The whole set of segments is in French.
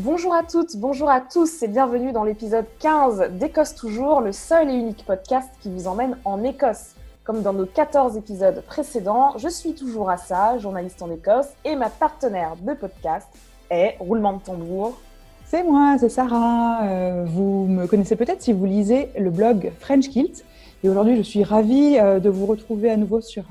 Bonjour à toutes, bonjour à tous et bienvenue dans l'épisode 15 d'Écosse Toujours, le seul et unique podcast qui vous emmène en Écosse. Comme dans nos 14 épisodes précédents, je suis toujours Assa, journaliste en Écosse, et ma partenaire de podcast est, roulement de tambour, c'est moi, c'est Sarah. Vous me connaissez peut-être si vous lisez le blog French Kilt. Et aujourd'hui, je suis ravie de vous retrouver à nouveau sur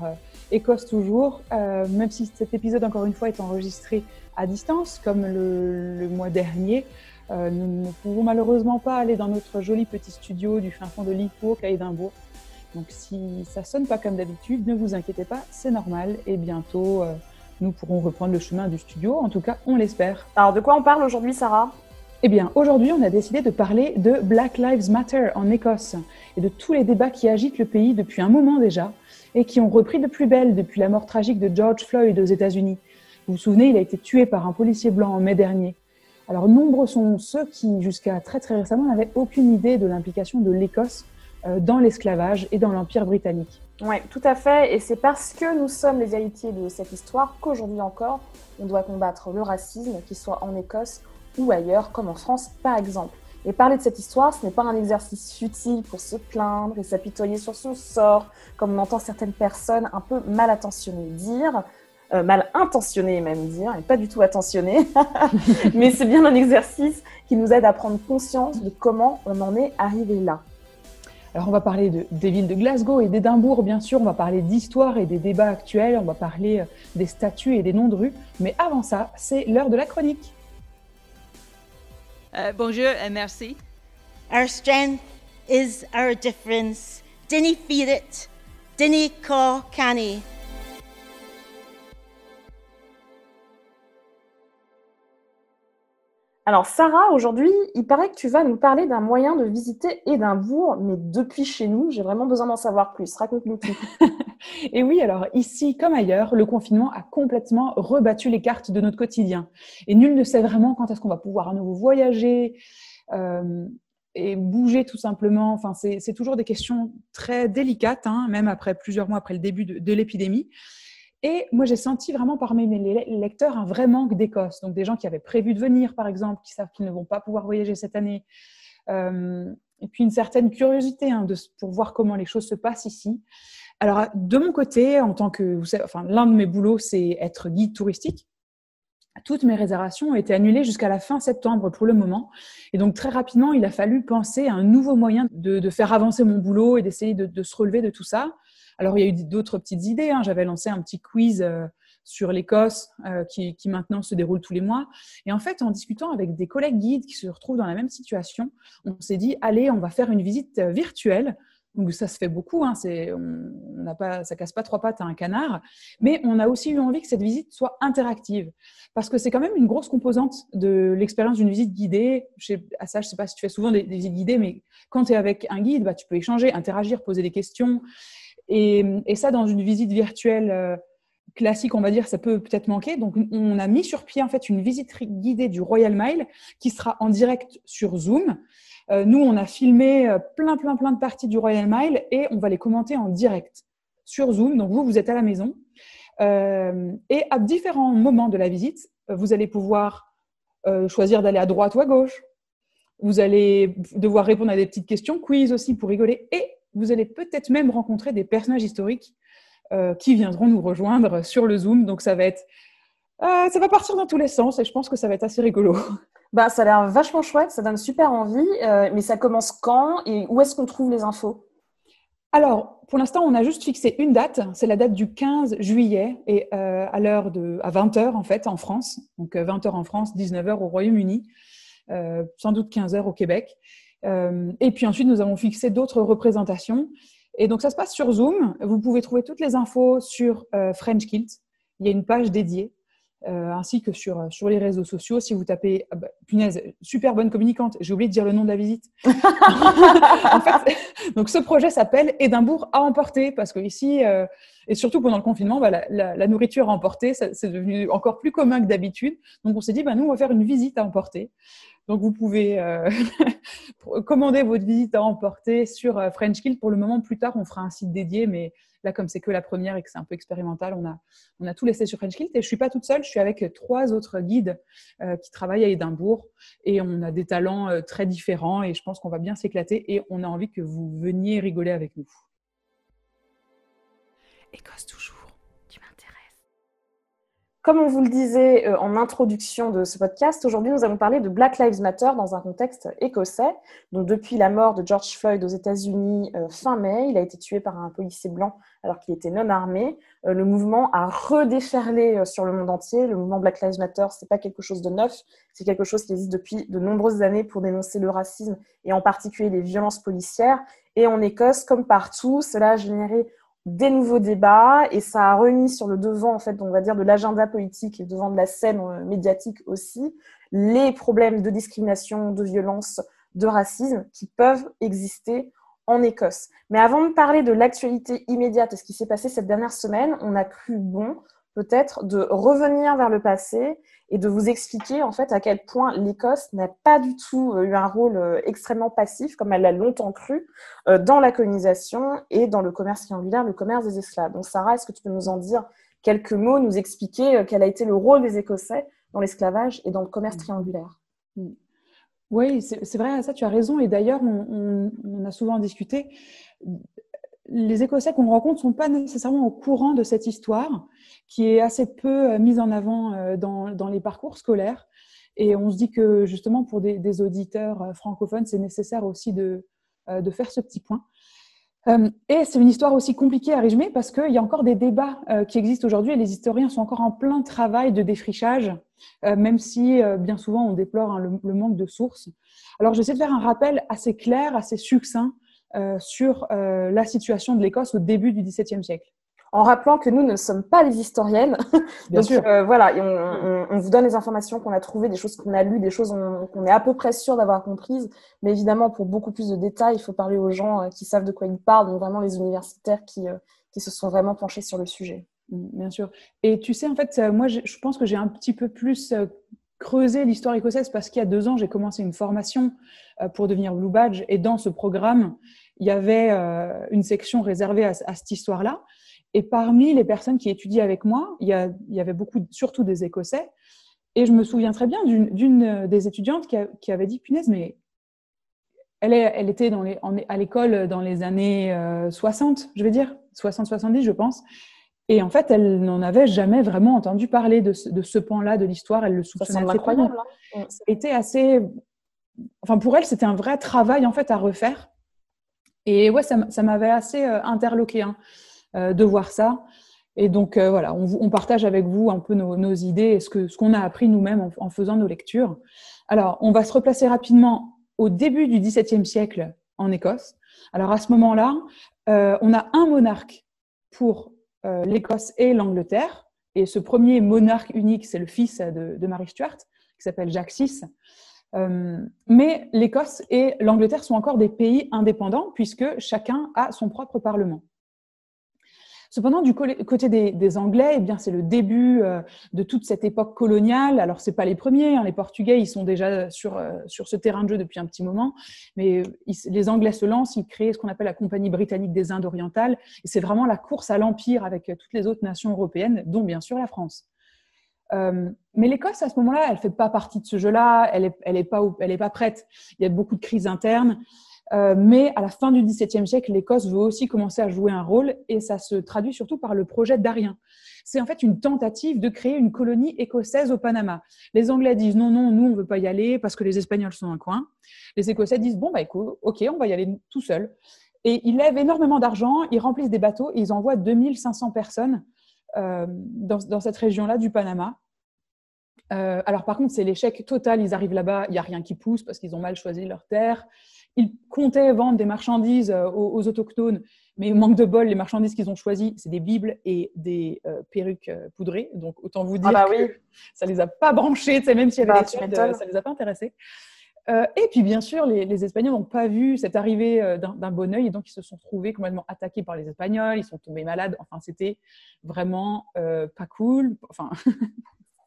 Écosse Toujours, même si cet épisode, encore une fois, est enregistré à distance, comme le mois dernier. Nous ne pouvons malheureusement pas aller dans notre joli petit studio du fin fond de Lipourk à Édimbourg. Donc si ça ne sonne pas comme d'habitude, ne vous inquiétez pas, c'est normal. Et bientôt, nous pourrons reprendre le chemin du studio, en tout cas, on l'espère. Alors de quoi on parle aujourd'hui, Sarah ? Eh bien, aujourd'hui, on a décidé de parler de Black Lives Matter en Écosse et de tous les débats qui agitent le pays depuis un moment déjà et qui ont repris de plus belle depuis la mort tragique de George Floyd aux États-Unis. Vous vous souvenez, il a été tué par un policier blanc en mai dernier. Alors, nombreux sont ceux qui, jusqu'à très très récemment, n'avaient aucune idée de l'implication de l'Écosse dans l'esclavage et dans l'Empire britannique. Oui, tout à fait. Et c'est parce que nous sommes les héritiers de cette histoire qu'aujourd'hui encore, on doit combattre le racisme, qu'il soit en Écosse ou ailleurs, comme en France par exemple. Et parler de cette histoire, ce n'est pas un exercice futile pour se plaindre et s'apitoyer sur son sort, comme on entend certaines personnes un peu mal intentionnées et pas du tout attentionnées. Mais c'est bien un exercice qui nous aide à prendre conscience de comment on en est arrivé là. Alors on va parler des villes de Glasgow et d'Édimbourg, bien sûr, on va parler d'histoire et des débats actuels, on va parler des statues et des noms de rues, mais avant ça, c'est l'heure de la chronique. Bonjour et merci. Our strength is our difference. Dinny fear it. Dinny caw canny. Alors Sarah, aujourd'hui, il paraît que tu vas nous parler d'un moyen de visiter Édimbourg, mais depuis chez nous, j'ai vraiment besoin d'en savoir plus. Raconte-nous tout. Et oui, alors ici comme ailleurs, le confinement a complètement rebattu les cartes de notre quotidien. Et nul ne sait vraiment quand est-ce qu'on va pouvoir à nouveau voyager et bouger tout simplement. Enfin, c'est toujours des questions très délicates, hein, même après plusieurs mois après le début de l'épidémie. Et moi, j'ai senti vraiment parmi mes lecteurs un vrai manque d'Écosse. Donc des gens qui avaient prévu de venir, par exemple, qui savent qu'ils ne vont pas pouvoir voyager cette année. Et puis une certaine curiosité pour voir comment les choses se passent ici. Alors, de mon côté, en tant que, l'un de mes boulots, c'est être guide touristique. Toutes mes réservations ont été annulées jusqu'à la fin septembre pour le moment. Et donc, très rapidement, il a fallu penser à un nouveau moyen de faire avancer mon boulot et d'essayer de se relever de tout ça. Alors, il y a eu d'autres petites idées. Hein. J'avais lancé un petit quiz sur l'Écosse qui maintenant se déroule tous les mois. Et en fait, en discutant avec des collègues guides qui se retrouvent dans la même situation, on s'est dit, allez, on va faire une visite virtuelle. Donc ça se fait beaucoup, hein, on n'a pas, ça casse pas trois pattes à un canard, mais on a aussi eu envie que cette visite soit interactive, parce que c'est quand même une grosse composante de l'expérience d'une visite guidée. Je sais pas si tu fais souvent des visites guidées, mais quand tu es avec un guide, bah, tu peux échanger, interagir, poser des questions, et ça dans une visite virtuelle classique, on va dire, ça peut peut-être manquer. Donc on a mis sur pied en fait une visite guidée du Royal Mile qui sera en direct sur Zoom. Nous, on a filmé plein de parties du Royal Mile et on va les commenter en direct sur Zoom. Donc, vous êtes à la maison. Et à différents moments de la visite, vous allez pouvoir choisir d'aller à droite ou à gauche. Vous allez devoir répondre à des petites questions, quiz aussi pour rigoler. Et vous allez peut-être même rencontrer des personnages historiques qui viendront nous rejoindre sur le Zoom. Donc, ça va partir dans tous les sens et je pense que ça va être assez rigolo. Bah, ça a l'air vachement chouette, ça donne super envie, mais ça commence quand et où est-ce qu'on trouve les infos ? Alors, pour l'instant, on a juste fixé une date, c'est la date du 15 juillet et à 20h en fait en France, donc 20h en France, 19h au Royaume-Uni, sans doute 15h au Québec. Et puis ensuite, nous avons fixé d'autres représentations et donc ça se passe sur Zoom. Vous pouvez trouver toutes les infos sur French Kilt, il y a une page dédiée. Ainsi que sur les réseaux sociaux, si vous tapez punaise, super bonne communicante, j'ai oublié de dire le nom de la visite. En fait, donc ce projet s'appelle Édimbourg à emporter parce que ici et surtout pendant le confinement, bah, la nourriture à emporter, c'est devenu encore plus commun que d'habitude. Donc on s'est dit, bah, nous on va faire une visite à emporter. Donc vous pouvez commandez votre visite à emporter sur French Kilt. Pour le moment, plus tard, on fera un site dédié, mais là, comme c'est que la première et que c'est un peu expérimental, on a tout laissé sur French Kilt. Et je ne suis pas toute seule, je suis avec 3 autres guides qui travaillent à Édimbourg. Et on a des talents très différents et je pense qu'on va bien s'éclater. Et on a envie que vous veniez rigoler avec nous. Écosse toujours, tu m'intéresses. Comme on vous le disait en introduction de ce podcast, aujourd'hui nous allons parler de Black Lives Matter dans un contexte écossais. Donc, depuis la mort de George Floyd aux États-Unis fin mai, il a été tué par un policier blanc alors qu'il était non armé. Le mouvement a redéferlé sur le monde entier. Le mouvement Black Lives Matter, c'est pas quelque chose de neuf, c'est quelque chose qui existe depuis de nombreuses années pour dénoncer le racisme et en particulier les violences policières. Et en Écosse, comme partout, cela a généré des nouveaux débats et ça a remis sur le devant, en fait, on va dire, de l'agenda politique et devant de la scène médiatique aussi, les problèmes de discrimination, de violence, de racisme qui peuvent exister en Écosse. Mais avant de parler de l'actualité immédiate et ce qui s'est passé cette dernière semaine, on a cru bon, peut-être, de revenir vers le passé et de vous expliquer, en fait, à quel point l'Écosse n'a pas du tout eu un rôle extrêmement passif, comme elle l'a longtemps cru, dans la colonisation et dans le commerce triangulaire, le commerce des esclaves. Donc, Sarah, est-ce que tu peux nous en dire quelques mots, nous expliquer quel a été le rôle des Écossais dans l'esclavage et dans le commerce triangulaire ? Oui, c'est vrai, ça, tu as raison. Et d'ailleurs, on a souvent discuté. Les Écossais qu'on rencontre ne sont pas nécessairement au courant de cette histoire qui est assez peu mise en avant dans les parcours scolaires. Et on se dit que justement pour des auditeurs francophones, c'est nécessaire aussi de faire ce petit point. Et c'est une histoire aussi compliquée à résumer parce qu'il y a encore des débats qui existent aujourd'hui et les historiens sont encore en plein travail de défrichage, même si bien souvent on déplore le manque de sources. Alors j'essaie de faire un rappel assez clair, assez succinct sur la situation de l'Écosse au début du XVIIe siècle. En rappelant que nous ne sommes pas les historiennes. Bien sûr. Voilà, et on vous donne les informations qu'on a trouvées, des choses qu'on a lues, des choses qu'on est à peu près sûr d'avoir comprises. Mais évidemment, pour beaucoup plus de détails, il faut parler aux gens qui savent de quoi ils parlent, donc vraiment les universitaires qui se sont vraiment penchés sur le sujet. Bien sûr. Et tu sais, en fait, moi, je pense que j'ai un petit peu plus creuser l'histoire écossaise parce qu'il y a 2 ans, j'ai commencé une formation pour devenir Blue Badge et dans ce programme, il y avait une section réservée à cette histoire-là et parmi les personnes qui étudient avec moi, il y avait beaucoup, surtout des Écossais et je me souviens très bien d'une des étudiantes qui avait dit « Punaise, mais elle était à l'école dans les années 60, je vais dire, 60-70 je pense ». Et en fait, elle n'en avait jamais vraiment entendu parler de ce pan-là de l'histoire. Elle le soupçonnait assez peu. Hein. C'était assez, enfin pour elle, c'était un vrai travail en fait à refaire. Et ouais, ça m'avait assez interloqué de voir ça. Et donc voilà, on partage avec vous un peu nos idées et ce qu'on a appris nous-mêmes en faisant nos lectures. Alors, on va se replacer rapidement au début du XVIIe siècle en Écosse. Alors à ce moment-là, on a un monarque pour l'Écosse et l'Angleterre. Et ce premier monarque unique, c'est le fils de Marie Stuart, qui s'appelle Jacques VI. Mais l'Écosse et l'Angleterre sont encore des pays indépendants, puisque chacun a son propre parlement. Cependant, du côté des Anglais, eh bien, c'est le début de toute cette époque coloniale. Alors, ce n'est pas les premiers. Les Portugais, ils sont déjà sur ce terrain de jeu depuis un petit moment. Mais les Anglais se lancent, ils créent ce qu'on appelle la Compagnie britannique des Indes orientales. Et c'est vraiment la course à l'empire avec toutes les autres nations européennes, dont bien sûr la France. Mais l'Écosse, à ce moment-là, elle ne fait pas partie de ce jeu-là. Elle n'est pas prête. Il y a beaucoup de crises internes. Mais à la fin du XVIIe siècle, l'Écosse veut aussi commencer à jouer un rôle et ça se traduit surtout par le projet Darien. C'est en fait une tentative de créer une colonie écossaise au Panama. Les Anglais disent non, nous on ne veut pas y aller parce que les Espagnols sont un coin. Les Écossais disent bon bah écoute, ok, on va y aller tout seul. Et ils lèvent énormément d'argent, ils remplissent des bateaux et ils envoient 2500 personnes dans cette région-là du Panama. Alors par contre, c'est l'échec total, ils arrivent là-bas, il n'y a rien qui pousse parce qu'ils ont mal choisi leur terre. Ils comptaient vendre des marchandises aux autochtones, mais manque de bol, les marchandises qu'ils ont choisies, c'est des bibles et des perruques poudrées. Donc, autant vous dire que ça ne les a pas branchés, même s'il y avait des études, ça ne les a pas intéressés. Et puis, bien sûr, les Espagnols n'ont pas vu cette arrivée d'un bon œil. Et donc, ils se sont trouvés complètement attaqués par les Espagnols. Ils sont tombés malades. Enfin, c'était vraiment pas cool. Enfin,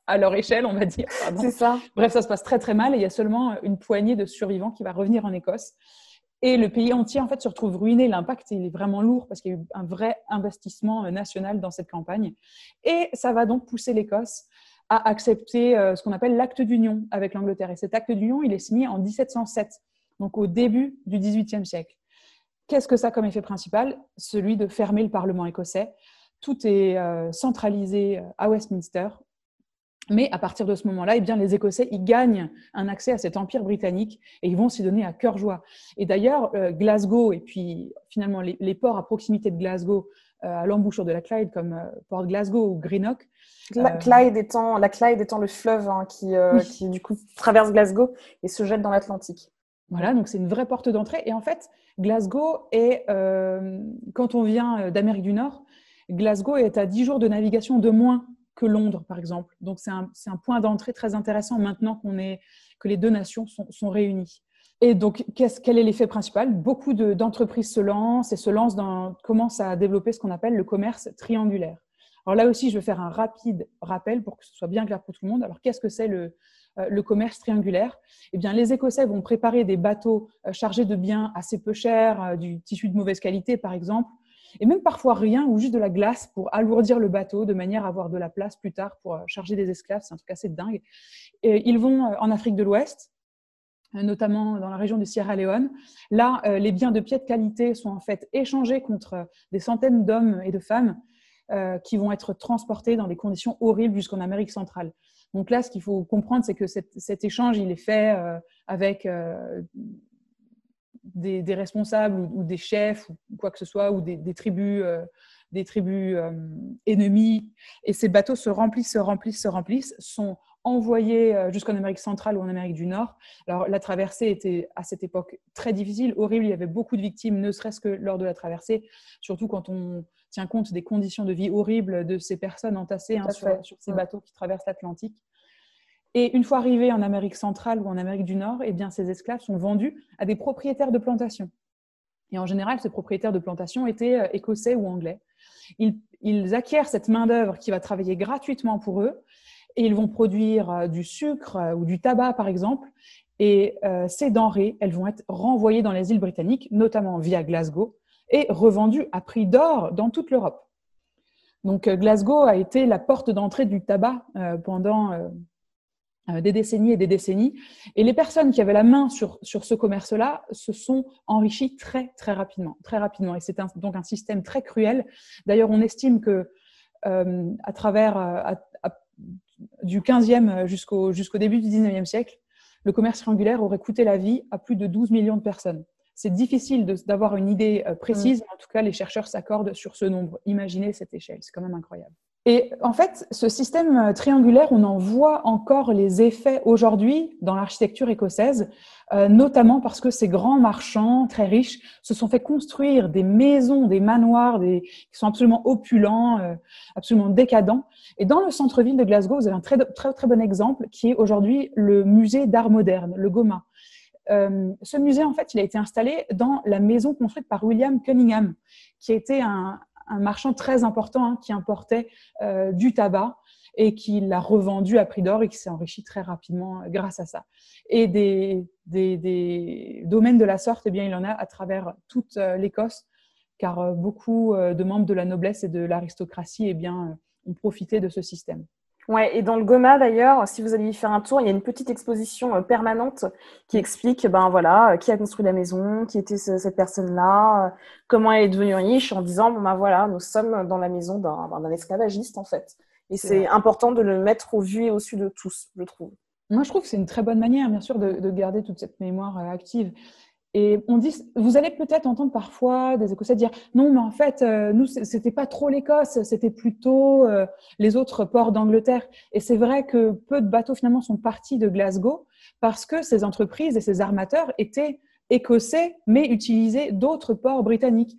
à leur échelle, on va dire. Pardon. C'est ça. Bref, ça se passe très très mal et il y a seulement une poignée de survivants qui va revenir en Écosse. Et le pays entier, en fait, se retrouve ruiné. L'impact, il est vraiment lourd parce qu'il y a eu un vrai investissement national dans cette campagne. Et ça va donc pousser l'Écosse à accepter ce qu'on appelle l'acte d'union avec l'Angleterre. Et cet acte d'union, il est signé en 1707, donc au début du XVIIIe siècle. Qu'est-ce que ça a comme effet principal ? Celui de fermer le Parlement écossais. Tout est centralisé à Westminster. Mais à partir de ce moment-là, eh bien, les Écossais ils gagnent un accès à cet empire britannique et ils vont s'y donner à cœur joie. Et d'ailleurs, Glasgow et puis finalement les ports à proximité de Glasgow, à l'embouchure de la Clyde, comme Port Glasgow ou Greenock. La Clyde étant le fleuve hein, qui du coup traverse Glasgow et se jette dans l'Atlantique. Voilà, donc c'est une vraie porte d'entrée. Et en fait, Glasgow est, quand on vient d'Amérique du Nord, Glasgow est à 10 jours de navigation de moins que Londres, par exemple. Donc, c'est un point d'entrée très intéressant maintenant que les deux nations sont réunies. Et donc, quel est l'effet principal ? Beaucoup d'entreprises se lancent commencent à développer ce qu'on appelle le commerce triangulaire. Alors là aussi, je vais faire un rapide rappel pour que ce soit bien clair pour tout le monde. Alors, qu'est-ce que c'est le commerce triangulaire ? Eh bien, les Écossais vont préparer des bateaux chargés de biens assez peu chers, du tissu de mauvaise qualité, par exemple, et même parfois rien ou juste de la glace pour alourdir le bateau de manière à avoir de la place plus tard pour charger des esclaves. C'est un truc assez dingue. Et ils vont en Afrique de l'Ouest, notamment dans la région de Sierra Leone. Là, les biens de pied de qualité sont en fait échangés contre des centaines d'hommes et de femmes qui vont être transportés dans des conditions horribles jusqu'en Amérique centrale. Donc là, ce qu'il faut comprendre, c'est que cet échange, il est fait avec... Des responsables ou des chefs ou quoi que ce soit ou des tribus ennemies, et ces bateaux se remplissent, sont envoyés jusqu'en Amérique centrale ou en Amérique du Nord. Alors la traversée était à cette époque très difficile, horrible, il y avait beaucoup de victimes, ne serait-ce que lors de la traversée, surtout quand on tient compte des conditions de vie horribles de ces personnes entassées sur ces bateaux qui traversent l'Atlantique. Et une fois arrivés en Amérique centrale ou en Amérique du Nord, eh bien, ces esclaves sont vendus à des propriétaires de plantations. Et en général, ces propriétaires de plantations étaient écossais ou anglais. Ils acquièrent cette main-d'œuvre qui va travailler gratuitement pour eux et ils vont produire du sucre ou du tabac, par exemple. Et ces denrées, elles vont être renvoyées dans les îles britanniques, notamment via Glasgow, et revendues à prix d'or dans toute l'Europe. Donc, Glasgow a été la porte d'entrée du tabac pendant... des décennies et des décennies. Et les personnes qui avaient la main sur ce commerce-là se sont enrichies très, très rapidement. Très rapidement. Et c'est donc un système très cruel. D'ailleurs, on estime que à travers du 15e jusqu'au début du 19e siècle, le commerce triangulaire aurait coûté la vie à plus de 12 millions de personnes. C'est difficile d'avoir une idée précise. En tout cas, les chercheurs s'accordent sur ce nombre. Imaginez cette échelle. C'est quand même incroyable. Et en fait, ce système triangulaire, on en voit encore les effets aujourd'hui dans l'architecture écossaise, notamment parce que ces grands marchands très riches se sont fait construire des maisons, des manoirs, qui sont absolument opulents, absolument décadents. Et dans le centre-ville de Glasgow, vous avez un très, très, très bon exemple qui est aujourd'hui le musée d'art moderne, le GOMA. Ce musée, en fait, il a été installé dans la maison construite par William Cunningham, qui a été un marchand très important hein, qui importait du tabac et qui l'a revendu à prix d'or et qui s'est enrichi très rapidement grâce à ça. Et des domaines de la sorte, eh bien, il en a à travers toute l'Écosse, car beaucoup de membres de la noblesse et de l'aristocratie eh bien, ont profité de ce système. Ouais, et dans le GOMA d'ailleurs, si vous allez y faire un tour, il y a une petite exposition permanente qui explique ben voilà, qui a construit la maison, qui était cette personne-là, comment elle est devenue riche, en disant bon ben voilà, nous sommes dans la maison d'un esclavagiste en fait. Et c'est important de le mettre au vu et au su de tous, je trouve. Moi je trouve que c'est une très bonne manière bien sûr de garder toute cette mémoire active. Et on dit, vous allez peut-être entendre parfois des Écossais dire non, mais en fait, nous, c'était pas trop l'Écosse, c'était plutôt les autres ports d'Angleterre. Et c'est vrai que peu de bateaux finalement sont partis de Glasgow parce que ces entreprises et ces armateurs étaient écossais, mais utilisaient d'autres ports britanniques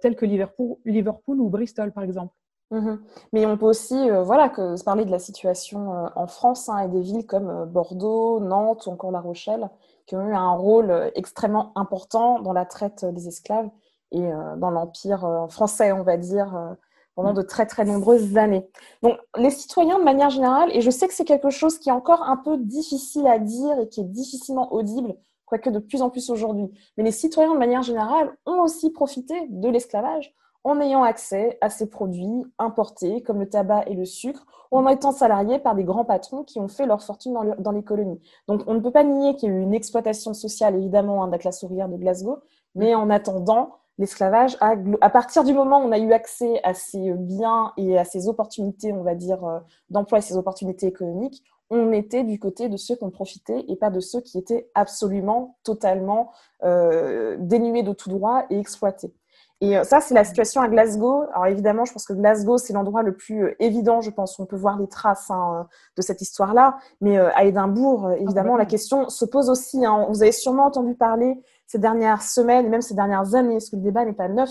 tels que Liverpool ou Bristol, par exemple. Mmh. Mais on peut aussi se parler de la situation en France hein, et des villes comme Bordeaux, Nantes ou encore La Rochelle, qui ont eu un rôle extrêmement important dans la traite des esclaves et dans l'empire français, on va dire, pendant de très très nombreuses années. Donc les citoyens de manière générale, et je sais que c'est quelque chose qui est encore un peu difficile à dire et qui est difficilement audible, quoique de plus en plus aujourd'hui, mais les citoyens de manière générale ont aussi profité de l'esclavage en ayant accès à ces produits importés comme le tabac et le sucre, ou en étant salariés par des grands patrons qui ont fait leur fortune dans les colonies. Donc on ne peut pas nier qu'il y a eu une exploitation sociale, évidemment, de la classe ouvrière de Glasgow, mais en attendant, l'esclavage, à partir du moment où on a eu accès à ces biens et à ces opportunités, on va dire, d'emploi et ces opportunités économiques, on était du côté de ceux qui ont profité et pas de ceux qui étaient absolument, totalement dénués de tout droit et exploités. Et ça, c'est la situation à Glasgow. Alors évidemment, je pense que Glasgow, c'est l'endroit le plus évident, je pense. On peut voir les traces de cette histoire-là. Mais à Édimbourg, évidemment, la question se pose aussi. Vous avez sûrement entendu parler ces dernières semaines, et même ces dernières années, parce que le débat n'est pas neuf,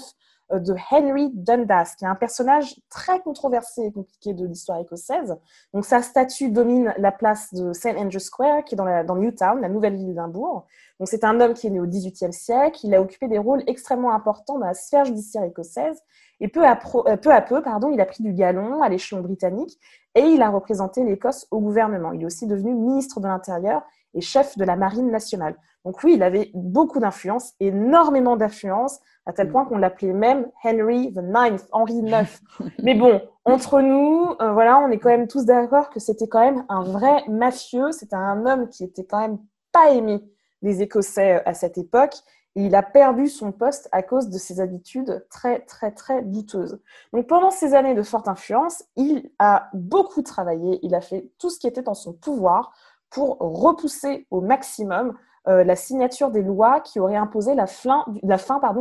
de Henry Dundas, qui est un personnage très controversé et compliqué de l'histoire écossaise. Donc sa statue domine la place de St. Andrew Square, qui est dans Newtown, la nouvelle ville d'Édimbourg. Donc c'est un homme qui est né au XVIIIe siècle, il a occupé des rôles extrêmement importants dans la sphère judiciaire écossaise, et peu à peu, il a pris du galon à l'échelon britannique, et il a représenté l'Écosse au gouvernement. Il est aussi devenu ministre de l'Intérieur et chef de la Marine nationale. Donc oui, il avait beaucoup d'influence, énormément d'influence, à tel point qu'on l'appelait même Henry IX. Mais bon, entre nous, voilà, on est quand même tous d'accord que c'était quand même un vrai mafieux, c'était un homme qui était quand même pas aimé des Écossais à cette époque, et il a perdu son poste à cause de ses habitudes très, très, très douteuses. Donc pendant ces années de forte influence, il a beaucoup travaillé, il a fait tout ce qui était en son pouvoir pour repousser au maximum la signature des lois qui auraient imposé la fin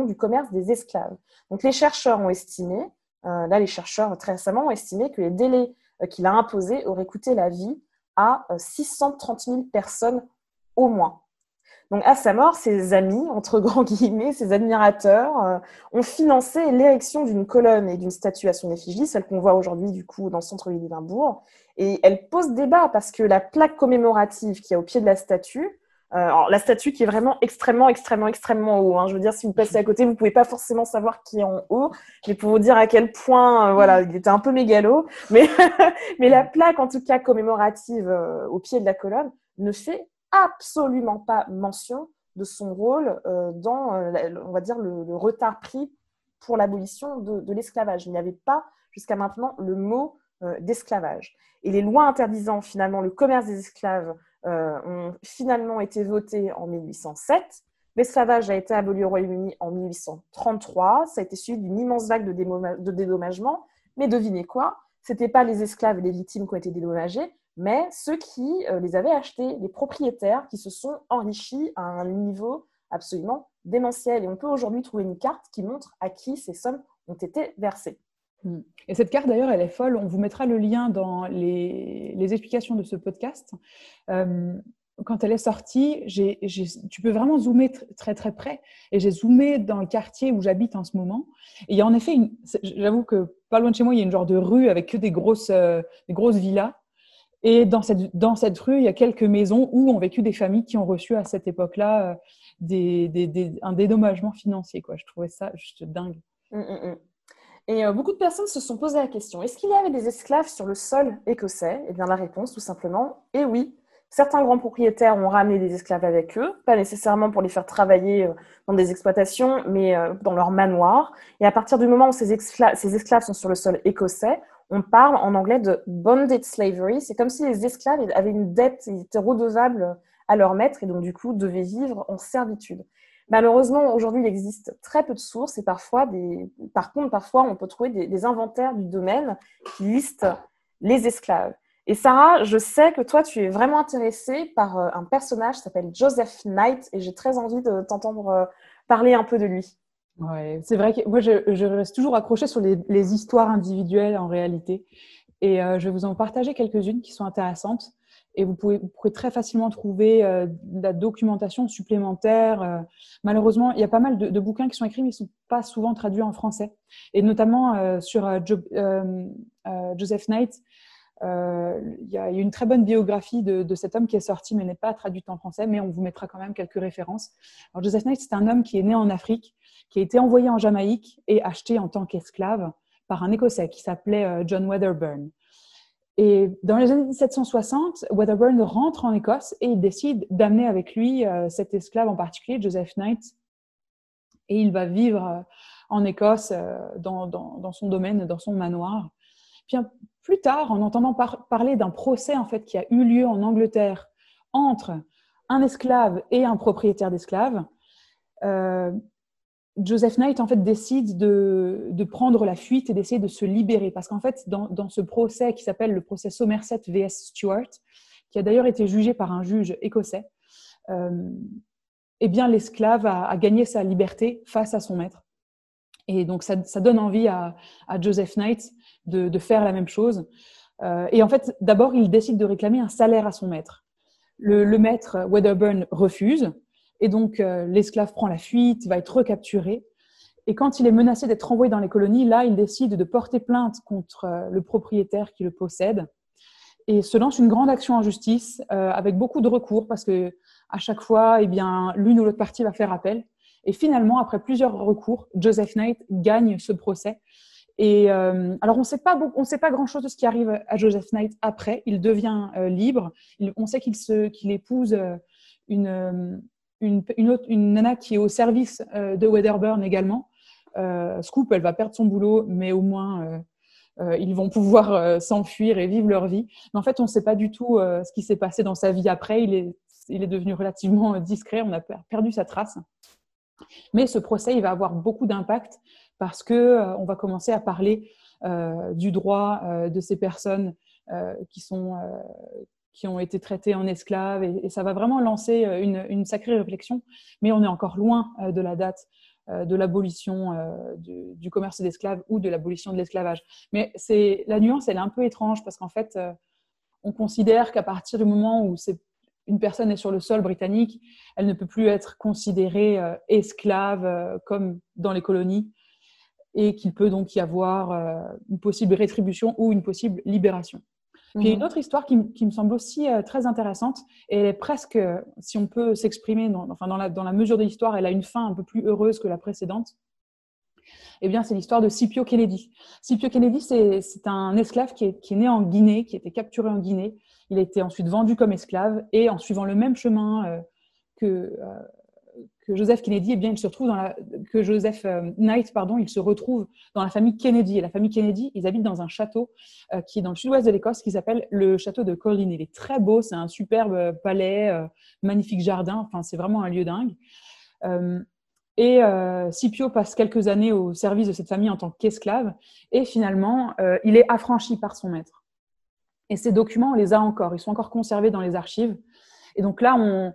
du commerce des esclaves. Donc les chercheurs ont estimé, très récemment, ont estimé que les délais qu'il a imposés auraient coûté la vie à 630 000 personnes au moins. Donc à sa mort, ses amis, entre grands guillemets, ses admirateurs, ont financé l'érection d'une colonne et d'une statue à son effigie, celle qu'on voit aujourd'hui du coup dans le centre-ville d'Édimbourg. Et elle pose débat parce que la plaque commémorative qu'il y a au pied de la statue, alors la statue qui est vraiment extrêmement, extrêmement, extrêmement haut. Je veux dire, si vous passez à côté, vous ne pouvez pas forcément savoir qui est en haut. Mais pour vous dire à quel point, il était un peu mégalo. Mais la plaque, en tout cas commémorative au pied de la colonne, ne fait absolument pas mention de son rôle dans, on va dire, le retard pris pour l'abolition de l'esclavage. Il n'y avait pas, jusqu'à maintenant, le mot d'esclavage. Et les lois interdisant finalement le commerce des esclaves ont finalement été votées en 1807. L'esclavage a été aboli au Royaume-Uni en 1833. Ça a été suivi d'une immense vague de dédommagement. Mais devinez quoi ? Ce n'était pas les esclaves et les victimes qui ont été dédommagés, mais ceux qui les avaient achetés, les propriétaires qui se sont enrichis à un niveau absolument démentiel. Et on peut aujourd'hui trouver une carte qui montre à qui ces sommes ont été versées. Et cette carte, d'ailleurs, elle est folle. On vous mettra le lien dans les explications de ce podcast. Quand elle est sortie, tu peux vraiment zoomer très, très près. Et j'ai zoomé dans le quartier où j'habite en ce moment. Et il y a en effet, j'avoue que pas loin de chez moi, il y a une genre de rue avec que des grosses villas. Et dans cette rue, il y a quelques maisons où ont vécu des familles qui ont reçu à cette époque-là un dédommagement financier, quoi. Je trouvais ça juste dingue. Et beaucoup de personnes se sont posées la question, est-ce qu'il y avait des esclaves sur le sol écossais ? Eh bien, la réponse, tout simplement, est oui. Certains grands propriétaires ont ramené des esclaves avec eux, pas nécessairement pour les faire travailler dans des exploitations, mais dans leur manoir. Et à partir du moment où ces esclaves sont sur le sol écossais, on parle en anglais de « bonded slavery ». C'est comme si les esclaves avaient une dette, ils étaient redevables à leur maître et donc, du coup, devaient vivre en servitude. Malheureusement, aujourd'hui, il existe très peu de sources et parfois, on peut trouver des inventaires du domaine qui listent les esclaves. Et Sarah, je sais que toi, tu es vraiment intéressée par un personnage qui s'appelle Joseph Knight et j'ai très envie de t'entendre parler un peu de lui. Ouais, c'est vrai que moi, je reste toujours accrochée sur les histoires individuelles en réalité et je vais vous en partager quelques-unes qui sont intéressantes. Et vous pouvez très facilement trouver de la documentation supplémentaire. Malheureusement, il y a pas mal de bouquins qui sont écrits, mais ils ne sont pas souvent traduits en français. Et notamment sur Joseph Knight, il y a une très bonne biographie de cet homme qui est sortie, mais n'est pas traduite en français, mais on vous mettra quand même quelques références. Alors, Joseph Knight, c'est un homme qui est né en Afrique, qui a été envoyé en Jamaïque et acheté en tant qu'esclave par un Écossais qui s'appelait John Wedderburn. Et dans les années 1760, Wedderburn rentre en Écosse et il décide d'amener avec lui cet esclave en particulier, Joseph Knight, et il va vivre en Écosse dans son domaine, dans son manoir. Puis plus tard, en entendant parler d'un procès en fait, qui a eu lieu en Angleterre entre un esclave et un propriétaire d'esclaves, Joseph Knight en fait, décide de prendre la fuite et d'essayer de se libérer. Parce qu'en fait, dans ce procès qui s'appelle le procès Somerset vs Stuart, qui a d'ailleurs été jugé par un juge écossais, eh bien, l'esclave a gagné sa liberté face à son maître. Et donc, ça donne envie à Joseph Knight de faire la même chose. Et en fait, d'abord, il décide de réclamer un salaire à son maître. Le maître, Wedderburn, refuse. Et donc, l'esclave prend la fuite, va être recapturé. Et quand il est menacé d'être renvoyé dans les colonies, là, il décide de porter plainte contre le propriétaire qui le possède. Et se lance une grande action en justice avec beaucoup de recours parce que à chaque fois, eh bien, l'une ou l'autre partie va faire appel. Et finalement, après plusieurs recours, Joseph Knight gagne ce procès. Et alors, on ne sait pas grand-chose de ce qui arrive à Joseph Knight après. Il devient libre. On sait qu'il épouse une nana qui est au service de Wedderburn également. Scoop, elle va perdre son boulot, mais au moins, ils vont pouvoir s'enfuir et vivre leur vie. Mais en fait, on ne sait pas du tout ce qui s'est passé dans sa vie après. Il est devenu relativement discret. On a perdu sa trace. Mais ce procès, il va avoir beaucoup d'impact parce qu'on va commencer à parler du droit de ces personnes qui ont été traitées en esclaves et ça va vraiment lancer une sacrée réflexion. Mais on est encore loin de la date de l'abolition du commerce d'esclaves ou de l'abolition de l'esclavage. Mais la nuance, elle est un peu étrange parce qu'en fait, on considère qu'à partir du moment où une personne est sur le sol britannique, elle ne peut plus être considérée esclave comme dans les colonies et qu'il peut donc y avoir une possible rétribution ou une possible libération. Puis il y a une autre histoire qui me semble aussi très intéressante et elle est presque, si on peut s'exprimer, dans la mesure de l'histoire, elle a une fin un peu plus heureuse que la précédente. Eh bien, c'est l'histoire de Scipio Kennedy. Scipio Kennedy, c'est un esclave qui est né en Guinée, qui a été capturé en Guinée. Il a été ensuite vendu comme esclave et en suivant le même chemin que Joseph Kennedy, eh bien, il se retrouve dans la famille Kennedy. Et la famille Kennedy, ils habitent dans un château qui est dans le sud-ouest de l'Écosse, qui s'appelle le château de Colline. Il est très beau, c'est un superbe palais, magnifique jardin. Enfin, c'est vraiment un lieu dingue. Et Scipio passe quelques années au service de cette famille en tant qu'esclave et finalement il est affranchi par son maître et ces documents on les a encore, ils sont encore conservés dans les archives et donc là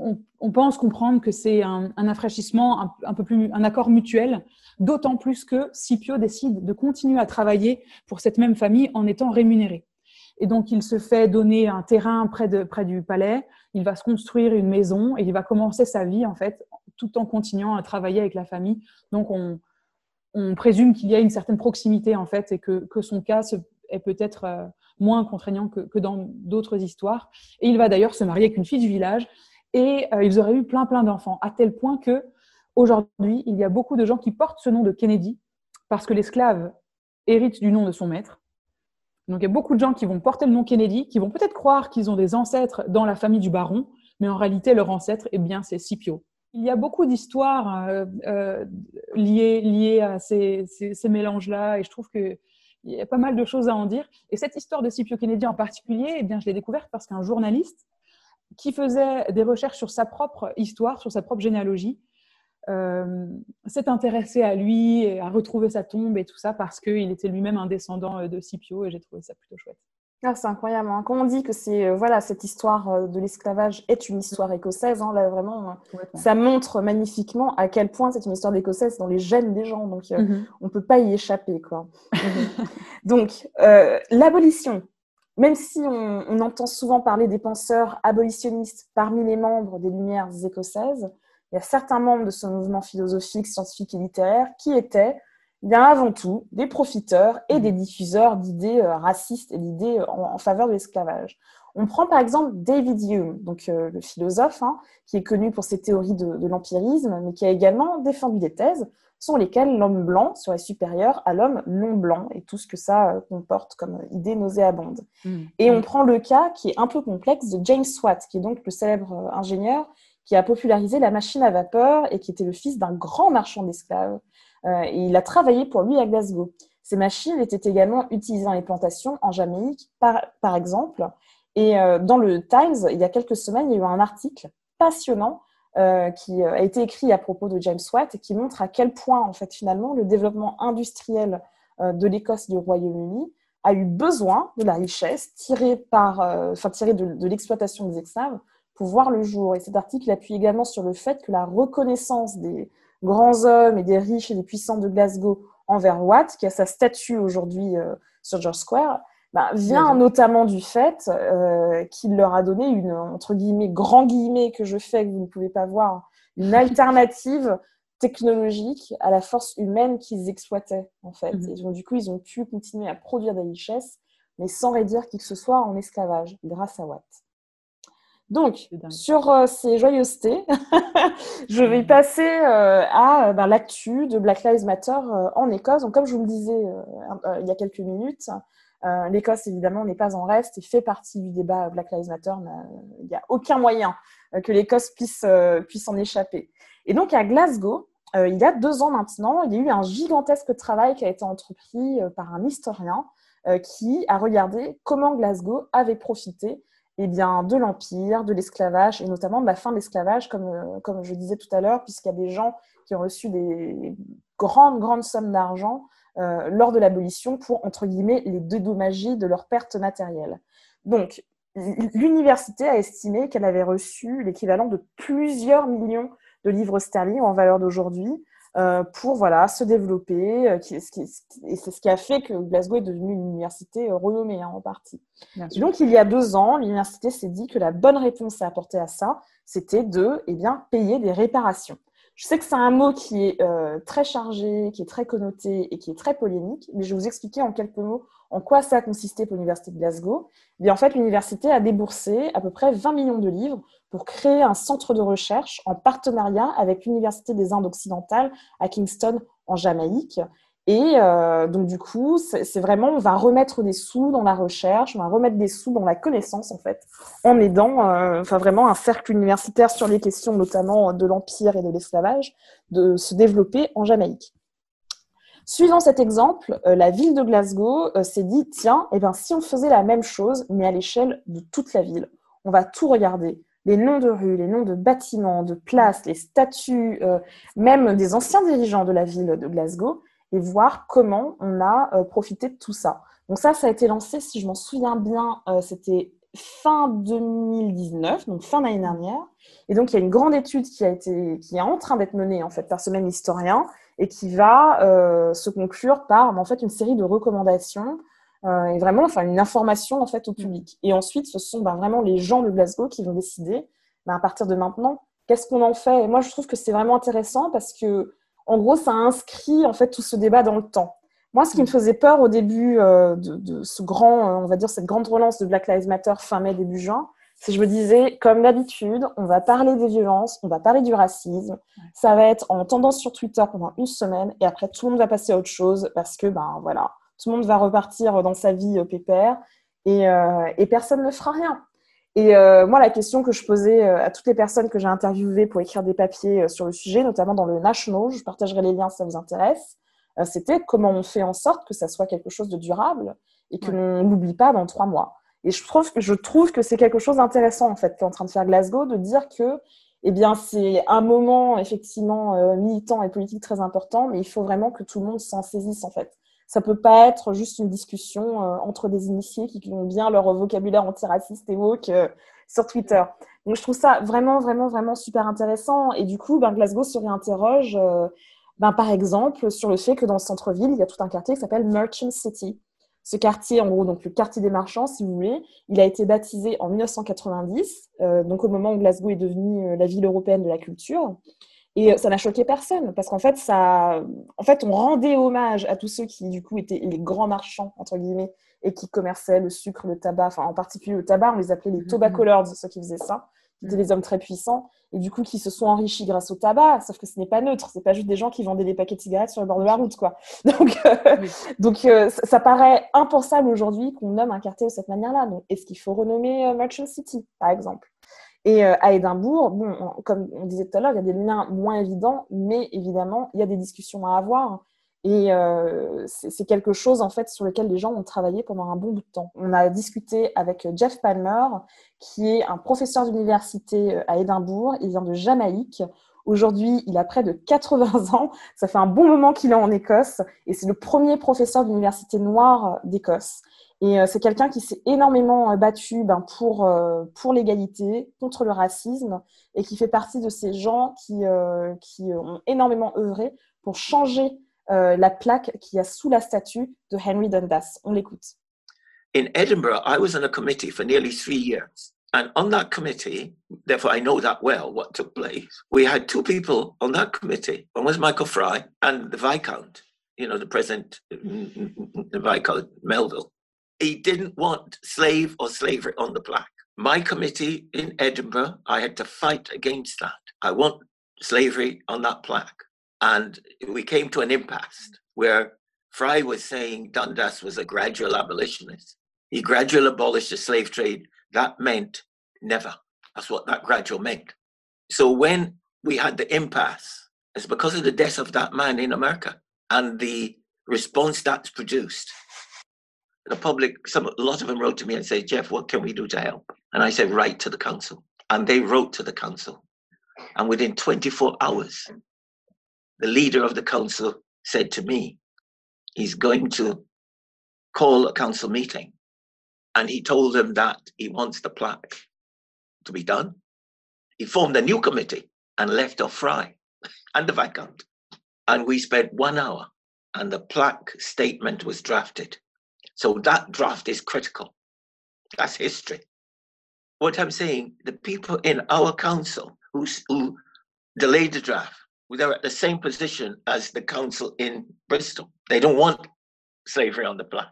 on pense comprendre que c'est un affranchissement un peu plus, un accord mutuel, d'autant plus que Scipio décide de continuer à travailler pour cette même famille en étant rémunéré. Et donc, il se fait donner un terrain près du palais. Il va se construire une maison et il va commencer sa vie, en fait, tout en continuant à travailler avec la famille. Donc, on présume qu'il y a une certaine proximité, en fait, et que son cas est peut-être moins contraignant que dans d'autres histoires. Et il va d'ailleurs se marier avec une fille du village. Et ils auraient eu plein d'enfants, à tel point qu'aujourd'hui, il y a beaucoup de gens qui portent ce nom de Kennedy parce que l'esclave hérite du nom de son maître. Donc, il y a beaucoup de gens qui vont porter le nom Kennedy, qui vont peut-être croire qu'ils ont des ancêtres dans la famille du baron, mais en réalité, leur ancêtre, eh bien, c'est Scipio. Il y a beaucoup d'histoires liées à ces mélanges-là, et je trouve qu'il y a pas mal de choses à en dire. Et cette histoire de Scipio Kennedy en particulier, eh bien, je l'ai découverte parce qu'un journaliste qui faisait des recherches sur sa propre histoire, sur sa propre généalogie, s'est intéressé à lui et à retrouver sa tombe et tout ça parce qu'il était lui-même un descendant de Scipio et j'ai trouvé ça plutôt chouette. Ah, c'est incroyable, hein. Quand on dit que cette histoire de l'esclavage est une histoire écossaise, hein, là vraiment, ça montre magnifiquement à quel point c'est une histoire d'écossaise dans les gènes des gens, donc on ne peut pas y échapper, quoi. Donc, l'abolition. Même si on entend souvent parler des penseurs abolitionnistes parmi les membres des Lumières écossaises, il y a certains membres de ce mouvement philosophique, scientifique et littéraire qui étaient bien avant tout des profiteurs et des diffuseurs d'idées racistes et d'idées en faveur de l'esclavage. On prend par exemple David Hume, donc le philosophe, hein, qui est connu pour ses théories de l'empirisme, mais qui a également défendu des thèses sont lesquels l'homme blanc serait supérieur à l'homme non blanc et tout ce que ça comporte comme idée nauséabonde. Et on prend le cas qui est un peu complexe de James Watt, qui est donc le célèbre ingénieur qui a popularisé la machine à vapeur et qui était le fils d'un grand marchand d'esclaves. Et il a travaillé pour lui à Glasgow. Ces machines étaient également utilisées dans les plantations en Jamaïque, par exemple. Et dans le Times, il y a quelques semaines, il y a eu un article passionnant qui a été écrit à propos de James Watt et qui montre à quel point, en fait, finalement, le développement industriel de l'Écosse et du Royaume-Uni a eu besoin de la richesse tirée de l'exploitation des esclaves pour voir le jour. Et cet article appuie également sur le fait que la reconnaissance des grands hommes et des riches et des puissants de Glasgow envers Watt, qui a sa statue aujourd'hui sur George Square, vient notamment du fait qu'il leur a donné une, entre guillemets, grand guillemets que je fais, que vous ne pouvez pas voir, une alternative technologique à la force humaine qu'ils exploitaient, en fait. Et donc, du coup, ils ont pu continuer à produire des richesses, mais sans réduire qui que ce soit en esclavage, grâce à Watt. Donc, sur ces joyeusetés, je vais passer à l'actu de Black Lives Matter en Écosse. Donc, comme je vous le disais il y a quelques minutes, l'Écosse, évidemment, n'est pas en reste et fait partie du débat Black Lives Matter. Il n'y a aucun moyen que l'Écosse puisse en échapper. Et donc, à Glasgow, il y a 2 ans maintenant, il y a eu un gigantesque travail qui a été entrepris par un historien qui a regardé comment Glasgow avait profité de l'Empire, de l'esclavage, et notamment de la fin de l'esclavage, comme je disais tout à l'heure, puisqu'il y a des gens qui ont reçu des grandes sommes d'argent lors de l'abolition pour, entre guillemets, les dédommager de leurs pertes matérielles. Donc, l'université a estimé qu'elle avait reçu l'équivalent de plusieurs millions de livres sterling en valeur d'aujourd'hui pour se développer. Et c'est ce qui a fait que Glasgow est devenue une université renommée en partie. Et donc, il y a 2 ans, l'université s'est dit que la bonne réponse à apporter à ça, c'était de payer des réparations. Je sais que c'est un mot qui est très chargé, qui est très connoté et qui est très polémique, mais je vais vous expliquer en quelques mots en quoi ça a consisté pour l'Université de Glasgow. Et en fait, l'université a déboursé à peu près 20 millions de livres pour créer un centre de recherche en partenariat avec l'Université des Indes occidentales à Kingston, en Jamaïque. Et donc, du coup, c'est vraiment, on va remettre des sous dans la recherche, on va remettre des sous dans la connaissance, en fait, en aidant vraiment un cercle universitaire sur les questions, notamment de l'Empire et de l'esclavage, de se développer en Jamaïque. Suivant cet exemple, la ville de Glasgow s'est dit, tiens, si on faisait la même chose, mais à l'échelle de toute la ville, on va tout regarder. Les noms de rues, les noms de bâtiments, de places, les statues, même des anciens dirigeants de la ville de Glasgow, et voir comment on a profité de tout ça. Donc ça a été lancé, si je m'en souviens bien, c'était fin 2019, donc fin l'année dernière. Et donc, il y a une grande étude qui est en train d'être menée, en fait, par ce même historien, et qui va se conclure par, en fait, une série de recommandations et vraiment, une information, en fait, au public. Et ensuite, ce sont vraiment les gens de Glasgow qui vont décider, à partir de maintenant, qu'est-ce qu'on en fait. Et moi, je trouve que c'est vraiment intéressant parce que, en gros, ça a inscrit en fait tout ce débat dans le temps. Moi, ce qui me faisait peur au début de ce grand, cette grande relance de Black Lives Matter fin mai, début juin, c'est que je me disais, comme d'habitude, on va parler des violences, on va parler du racisme, ça va être en tendance sur Twitter pendant 1 semaine, et après tout le monde va passer à autre chose parce que tout le monde va repartir dans sa vie pépère et personne ne fera rien. Et moi, la question que je posais à toutes les personnes que j'ai interviewées pour écrire des papiers sur le sujet, notamment dans le National, je partagerai les liens si ça vous intéresse, c'était comment on fait en sorte que ça soit quelque chose de durable et que l'on n'oublie pas dans 3 mois. Et je trouve que c'est quelque chose d'intéressant, en fait, qu'est en train de faire Glasgow, de dire que c'est un moment, effectivement, militant et politique très important, mais il faut vraiment que tout le monde s'en saisisse, en fait. Ça peut pas être juste une discussion entre des initiés qui ont bien leur vocabulaire antiraciste et woke sur Twitter. Donc, je trouve ça vraiment, vraiment, vraiment super intéressant. Et du coup, Glasgow se réinterroge, par exemple, sur le fait que dans le centre-ville, il y a tout un quartier qui s'appelle Merchant City. Ce quartier, en gros, donc le quartier des marchands, si vous voulez, il a été baptisé en 1990, donc au moment où Glasgow est devenue la ville européenne de la culture. Et ça n'a choqué personne, parce qu'en fait, on rendait hommage à tous ceux qui, du coup, étaient les grands marchands, entre guillemets, et qui commerçaient le sucre, le tabac, en particulier le tabac, on les appelait les tobacco lords, ceux qui faisaient ça. qui étaient des hommes très puissants et du coup qui se sont enrichis grâce au tabac, sauf que ce n'est pas neutre, c'est pas juste des gens qui vendaient des paquets de cigarettes sur le bord de la route, quoi. Donc ça paraît impensable aujourd'hui qu'on nomme un quartier de cette manière-là. Donc, est-ce qu'il faut renommer Merchant City, par exemple? Et à Édimbourg, bon, comme on disait tout à l'heure, il y a des liens moins évidents, mais évidemment, il y a des discussions à avoir. Et c'est quelque chose, en fait, sur lequel les gens ont travaillé pendant un bon bout de temps. On a discuté avec Jeff Palmer, qui est un professeur d'université à Édimbourg. Il vient de Jamaïque. Aujourd'hui, il a près de 80 ans. Ça fait un bon moment qu'il est en Écosse. Et c'est le premier professeur d'université noire d'Écosse. Et c'est quelqu'un qui s'est énormément battu pour l'égalité, contre le racisme, et qui fait partie de ces gens qui ont énormément œuvré pour changer la plaque qu'il y a sous la statue de Henry Dundas. On l'écoute. In Edinburgh, I was on a committee for nearly 3 years. And on that committee, therefore I know that well what took place, we had two people on that committee. One was Michael Fry and the Viscount, you know, the present the Viscount Melville. He didn't want slave or slavery on the plaque. My committee in Edinburgh, I had to fight against that. I want slavery on that plaque. And we came to an impasse where Fry was saying Dundas was a gradual abolitionist. He gradually abolished the slave trade. That meant never. That's what that gradual meant. So when we had the impasse, it's because of the death of that man in America and the response that's produced. The public, a lot of them wrote to me and said, Jeff, what can we do to help? And I said, write to the council. And they wrote to the council. And within 24 hours, the leader of the council said to me, he's going to call a council meeting. And he told them that he wants the plaque to be done. He formed a new committee and left off Fry and the Viscount. And we spent 1 hour and the plaque statement was drafted. So that draft is critical. That's history. What I'm saying, the people in our council who delayed the draft, they're at the same position as the council in Bristol. They don't want slavery on the plaque.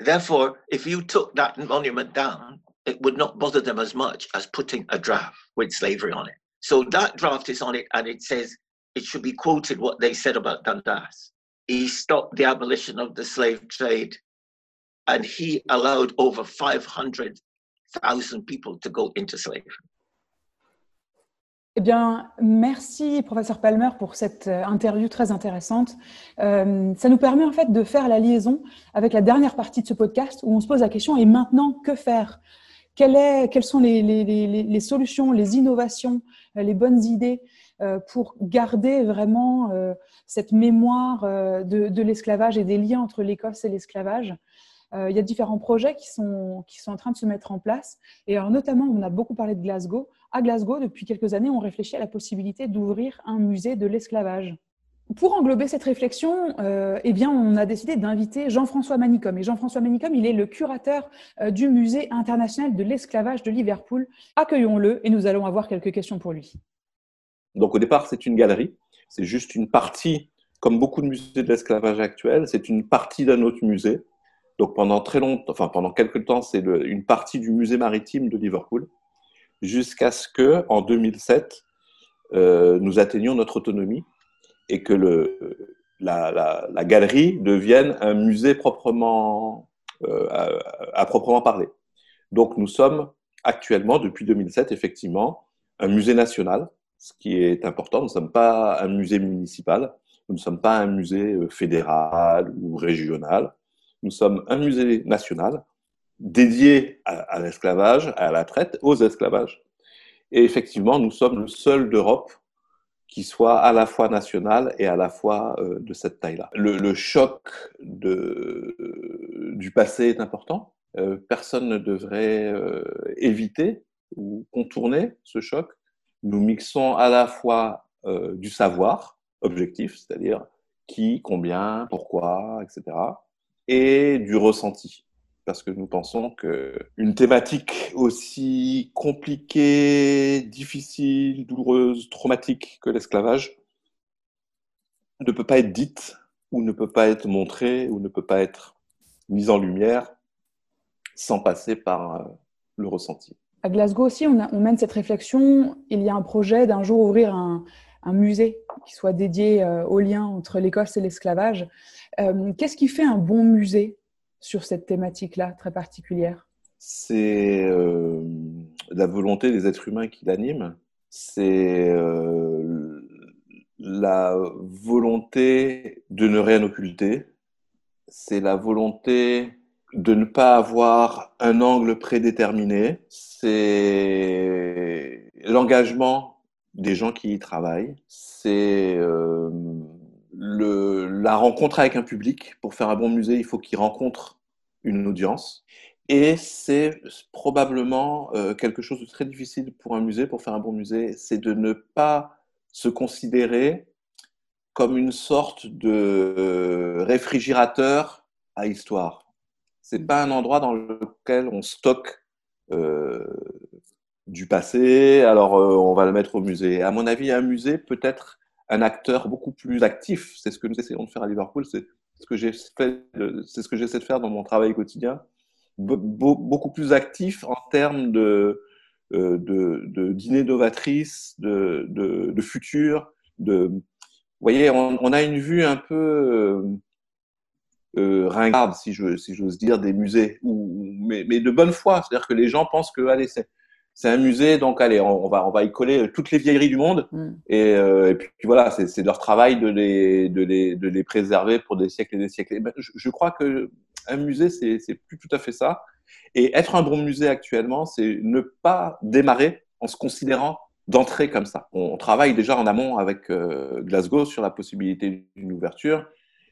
Therefore, if you took that monument down, it would not bother them as much as putting a draft with slavery on it. So that draft is on it, and it says it should be quoted what they said about Dundas. He stopped the abolition of the slave trade. And he allowed over 500,000 people to go into slavery. Eh bien, merci professeur Palmer pour cette interview très intéressante. Ça nous permet en fait de faire la liaison avec la dernière partie de ce podcast où on se pose la question, et maintenant, que faire ? Quelles sont les solutions, les innovations, les bonnes idées pour garder vraiment cette mémoire de l'esclavage et des liens entre l'Écosse et l'esclavage. Il y a différents projets qui sont en train de se mettre en place. Et alors, notamment, on a beaucoup parlé de Glasgow. À Glasgow, depuis quelques années, on réfléchit à la possibilité d'ouvrir un musée de l'esclavage. Pour englober cette réflexion, on a décidé d'inviter Jean-François Manicom. Et Jean-François Manicom, il est le curateur du Musée international de l'esclavage de Liverpool. Accueillons-le et nous allons avoir quelques questions pour lui. Donc, au départ, c'est une galerie. C'est juste une partie, comme beaucoup de musées de l'esclavage actuel, c'est une partie d'un autre musée. Donc, pendant quelques temps, c'est une partie du musée maritime de Liverpool, jusqu'à ce que, en 2007, nous atteignions notre autonomie et que la galerie devienne un musée à proprement parler. Donc, nous sommes actuellement, depuis 2007, effectivement, un musée national, ce qui est important. Nous ne sommes pas un musée municipal, nous ne sommes pas un musée fédéral ou régional. Nous sommes un musée national dédié à l'esclavage, à la traite, aux esclavages. Et effectivement, nous sommes le seul d'Europe qui soit à la fois national et à la fois de cette taille-là. Le choc du passé est important. Personne ne devrait éviter ou contourner ce choc. Nous mixons à la fois du savoir objectif, c'est-à-dire qui, combien, pourquoi, etc., et du ressenti, parce que nous pensons qu'une thématique aussi compliquée, difficile, douloureuse, traumatique que l'esclavage ne peut pas être dite, ou ne peut pas être montrée, ou ne peut pas être mise en lumière sans passer par le ressenti. À Glasgow aussi, on mène cette réflexion. Il y a un projet d'un jour ouvrir un musée qui soit dédié au lien entre l'Écosse et l'esclavage. Qu'est-ce qui fait un bon musée sur cette thématique-là très particulière ? C'est la volonté des êtres humains qui l'anime. C'est la volonté de ne rien occulter. C'est la volonté de ne pas avoir un angle prédéterminé. C'est l'engagement des gens qui y travaillent. C'est la rencontre avec un public. Pour faire un bon musée, il faut qu'il rencontre une audience. Et c'est probablement quelque chose de très difficile pour un musée, pour faire un bon musée, c'est de ne pas se considérer comme une sorte de réfrigérateur à histoire. Ce n'est pas un endroit dans lequel on stocke du passé, alors on va le mettre au musée. À mon avis, un musée peut être un acteur beaucoup plus actif. C'est ce que nous essayons de faire à Liverpool, c'est ce que j'essaie de faire dans mon travail quotidien. Beaucoup plus actif en termes d'innovatrice, de futur. Vous voyez, on a une vue un peu ringarde, si j'ose dire, des musées, mais de bonne foi. C'est-à-dire que les gens pensent que allez, c'est un musée, donc allez, on va y coller toutes les vieilleries du monde. Et puis voilà, c'est leur travail de les préserver pour des siècles et des siècles. Et ben, je crois que un musée, c'est plus tout à fait ça. Et être un bon musée actuellement, c'est ne pas démarrer en se considérant d'entrée comme ça. On travaille déjà en amont avec Glasgow sur la possibilité d'une ouverture.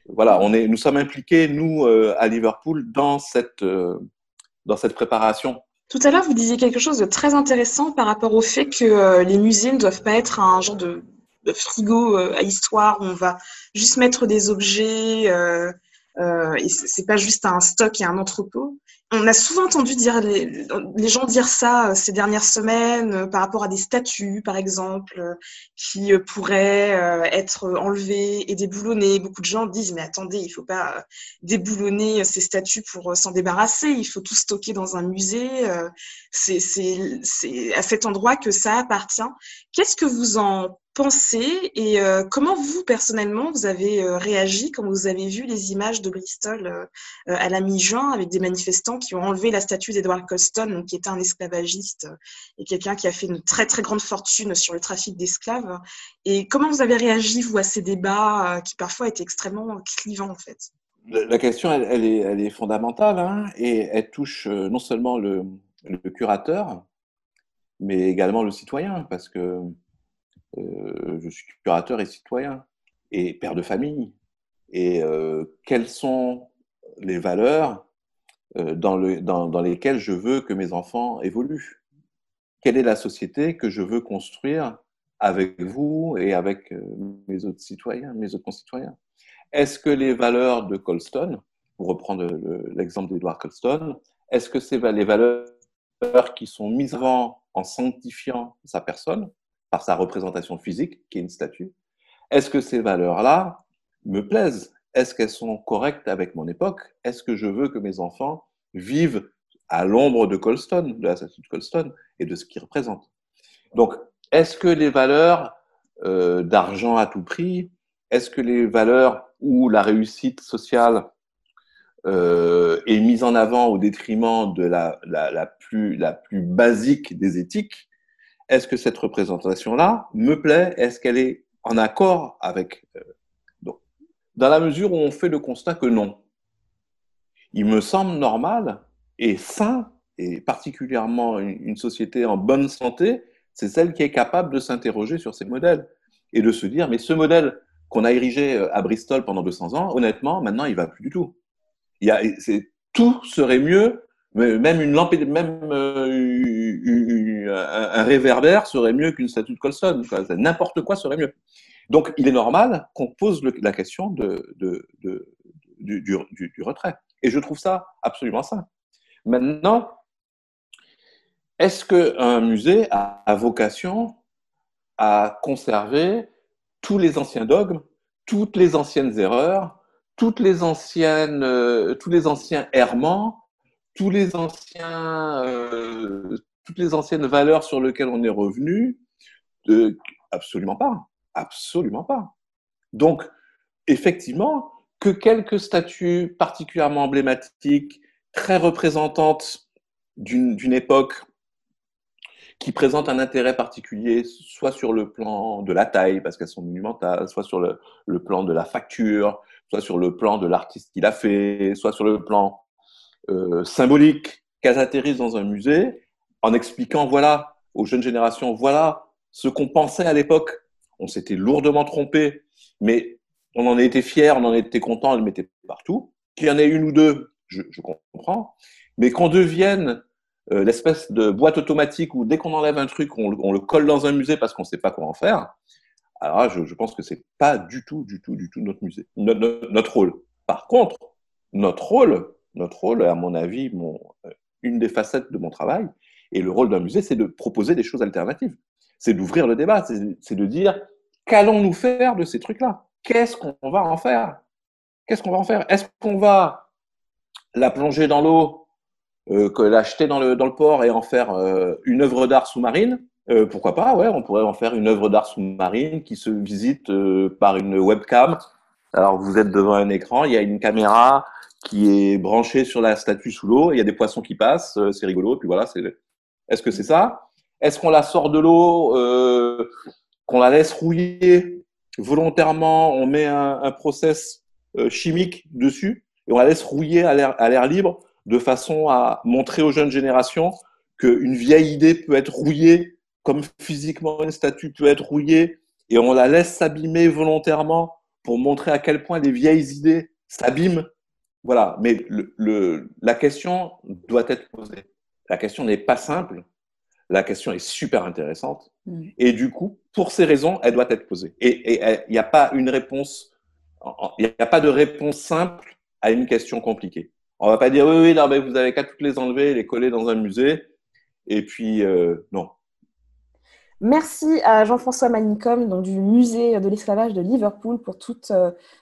Voilà, nous sommes impliqués, nous, à Liverpool, dans cette préparation. Tout à l'heure, vous disiez quelque chose de très intéressant par rapport au fait que les musées ne doivent pas être un genre de frigo à histoire où on va juste mettre des objets... et c'est pas juste un stock et un entrepôt. On a souvent entendu dire les gens dire ça ces dernières semaines par rapport à des statues, par exemple, qui pourraient être enlevées et déboulonnées. Beaucoup de gens disent « Mais attendez, il faut pas déboulonner ces statues pour s'en débarrasser. Il faut tout stocker dans un musée. C'est à cet endroit que ça appartient. » Qu'est-ce que vous en pensez et comment vous, personnellement, vous avez réagi quand vous avez vu les images de Bristol à la mi-juin avec des manifestants qui ont enlevé la statue d'Edward Colston, donc, qui était un esclavagiste et quelqu'un qui a fait une très, très grande fortune sur le trafic d'esclaves. Et comment vous avez réagi, vous, à ces débats qui parfois étaient extrêmement clivants, en fait ? La question, elle est fondamentale hein, et elle touche non seulement le curateur, mais également le citoyen, parce que je suis curateur et citoyen et père de famille et quelles sont les valeurs dans lesquelles je veux que mes enfants évoluent, quelle est la société que je veux construire avec vous et avec mes autres citoyens, mes autres concitoyens. Est-ce que les valeurs de Colston, pour reprendre l'exemple d'Edward Colston, est-ce que c'est les valeurs qui sont mises en sanctifiant sa personne par sa représentation physique, qui est une statue, est-ce que ces valeurs-là me plaisent? Est-ce qu'elles sont correctes avec mon époque? Est-ce que je veux que mes enfants vivent à l'ombre de Colston, de la statue de Colston, et de ce qu'il représente? Donc, est-ce que les valeurs d'argent à tout prix, est-ce que les valeurs où la réussite sociale est mise en avant au détriment de la plus basique des éthiques, est-ce que cette représentation-là me plaît? Est-ce qu'elle est en accord avec... Donc, dans la mesure où on fait le constat que non. Il me semble normal et sain, et particulièrement une société en bonne santé, c'est celle qui est capable de s'interroger sur ces modèles et de se dire, mais ce modèle qu'on a érigé à Bristol pendant 200 ans, honnêtement, maintenant, il ne va plus du tout. Tout serait mieux... Même une lampe, un réverbère serait mieux qu'une statue de Colston. N'importe quoi serait mieux. Donc, il est normal qu'on pose la question du retrait. Et je trouve ça absolument sain. Maintenant, est-ce qu'un musée a vocation à conserver tous les anciens dogmes, toutes les anciennes erreurs, tous les anciens errements, tous les anciens, toutes les anciennes valeurs sur lesquelles on est revenu? Absolument pas. Absolument pas. Donc, effectivement, que quelques statues particulièrement emblématiques, très représentantes d'une époque qui présentent un intérêt particulier, soit sur le plan de la taille, parce qu'elles sont monumentales, soit sur le plan de la facture, soit sur le plan de l'artiste qui l'a fait, soit sur le plan symbolique, qu'elles atterrissent dans un musée, en expliquant, voilà, aux jeunes générations, voilà ce qu'on pensait à l'époque. On s'était lourdement trompé, mais on en était fiers, on en était contents, on le mettait partout. Qu'il y en ait une ou deux, je comprends, mais qu'on devienne l'espèce de boîte automatique où dès qu'on enlève un truc, on le colle dans un musée parce qu'on ne sait pas quoi en faire, alors je pense que ce n'est pas du tout notre rôle. Par contre, notre rôle, à mon avis, une des facettes de mon travail, et le rôle d'un musée, c'est de proposer des choses alternatives. C'est d'ouvrir le débat, c'est de dire qu'allons-nous faire de ces trucs-là ? Qu'est-ce qu'on va en faire ? Qu'est-ce qu'on va en faire ? Est-ce qu'on va la plonger dans l'eau, la jeter dans le port et en faire une œuvre d'art sous-marine ? Pourquoi pas, ouais, on pourrait en faire une œuvre d'art sous-marine qui se visite par une webcam. Alors vous êtes devant un écran, il y a une caméra qui est branchée sur la statue sous l'eau, il y a des poissons qui passent, c'est rigolo, puis voilà. Est-ce que c'est ça ? Est-ce qu'on la sort de l'eau, qu'on la laisse rouiller volontairement, on met un process chimique dessus et on la laisse rouiller à l'air libre de façon à montrer aux jeunes générations qu'une vieille idée peut être rouillée comme physiquement une statue peut être rouillée et on la laisse s'abîmer volontairement pour montrer à quel point les vieilles idées s'abîment. Voilà, mais la question doit être posée. La question n'est pas simple. La question est super intéressante. Et du coup, pour ces raisons, elle doit être posée. Et il n'y a pas une réponse, il n'y a pas de réponse simple à une question compliquée. On ne va pas dire, oui, non, mais vous n'avez qu'à toutes les enlever, les coller dans un musée. Et puis, non. Merci à Jean-François Manicom, donc du musée de l'esclavage de Liverpool, pour toutes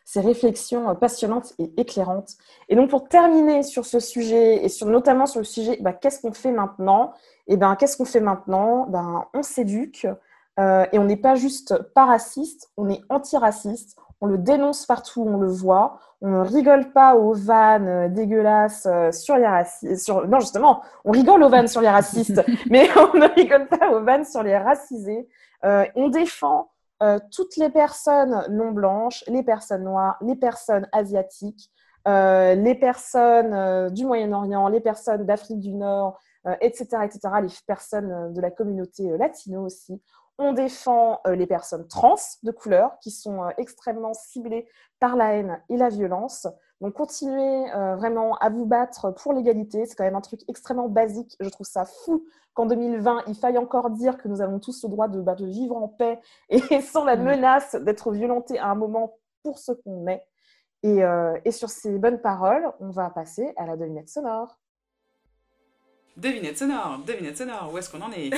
ces réflexions passionnantes et éclairantes. Et donc pour terminer sur ce sujet, et notamment sur le sujet qu'est-ce qu'on fait maintenant ? Et qu'est-ce qu'on fait maintenant ? On s'éduque et on n'est pas juste pas raciste, on est antiraciste. On le dénonce partout, on le voit. On ne rigole pas aux vannes dégueulasses sur les racistes. Non, justement, on rigole aux vannes sur les racistes, mais on ne rigole pas aux vannes sur les racisés. On défend toutes les personnes non blanches, les personnes noires, les personnes asiatiques, les personnes du Moyen-Orient, les personnes d'Afrique du Nord, etc., les personnes de la communauté latino aussi. On défend les personnes trans de couleur qui sont extrêmement ciblées par la haine et la violence. Donc, continuez vraiment à vous battre pour l'égalité. C'est quand même un truc extrêmement basique. Je trouve ça fou qu'en 2020, il faille encore dire que nous avons tous le droit de vivre en paix et sans la menace d'être violentés à un moment pour ce qu'on est. Et sur ces bonnes paroles, on va passer à la devinette sonore. Devinette sonore, où est-ce qu'on en est ?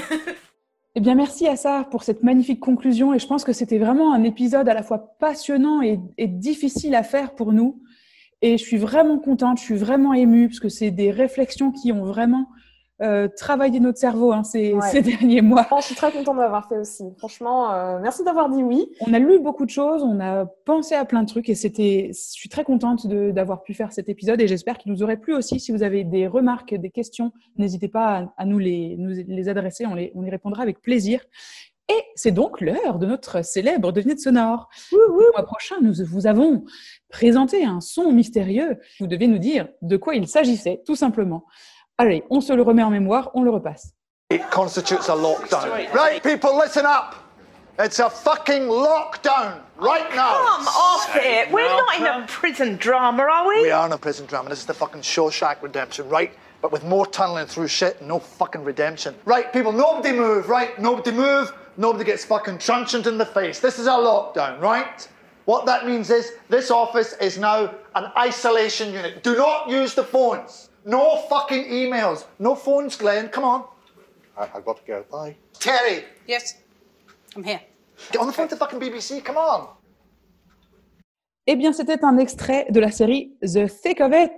Eh bien, merci à ça pour cette magnifique conclusion. Et je pense que c'était vraiment un épisode à la fois passionnant et difficile à faire pour nous. Et je suis vraiment contente, je suis vraiment émue, parce que c'est des réflexions qui ont vraiment travaillé notre cerveau ces derniers mois. Je suis très contente d'avoir fait aussi. Franchement, merci d'avoir dit oui. On a lu beaucoup de choses, on a pensé à plein de trucs. Et je suis très contente d'avoir pu faire cet épisode. Et j'espère qu'il nous aurait plu aussi. Si vous avez des remarques, des questions, n'hésitez pas à nous les adresser. On y répondra avec plaisir. Et c'est donc l'heure de notre célèbre devinette sonore. Le mois prochain, nous vous avons présenté un son mystérieux. Vous devez nous dire de quoi il s'agissait, tout simplement. Allez, on se le remet en mémoire, on le repasse. It constitutes a lockdown. Right, people, listen up. It's a fucking lockdown right now. Come off it. We're not in a prison drama, are we? We are in a prison drama. This is the fucking Shawshank Redemption, right? But with more tunneling through shit and no fucking redemption. Right, people, nobody move, right? Nobody move. Nobody gets fucking truncheoned in the face. This is a lockdown, right? What that means is this office is now an isolation unit. Do not use the phones. No fucking emails. No phones, Glenn. Come on. I've got to go. Bye. Terry. Yes. I'm here. Get on the phone to fucking BBC. Come on. Eh bien, c'était un extrait de la série The Thick of It.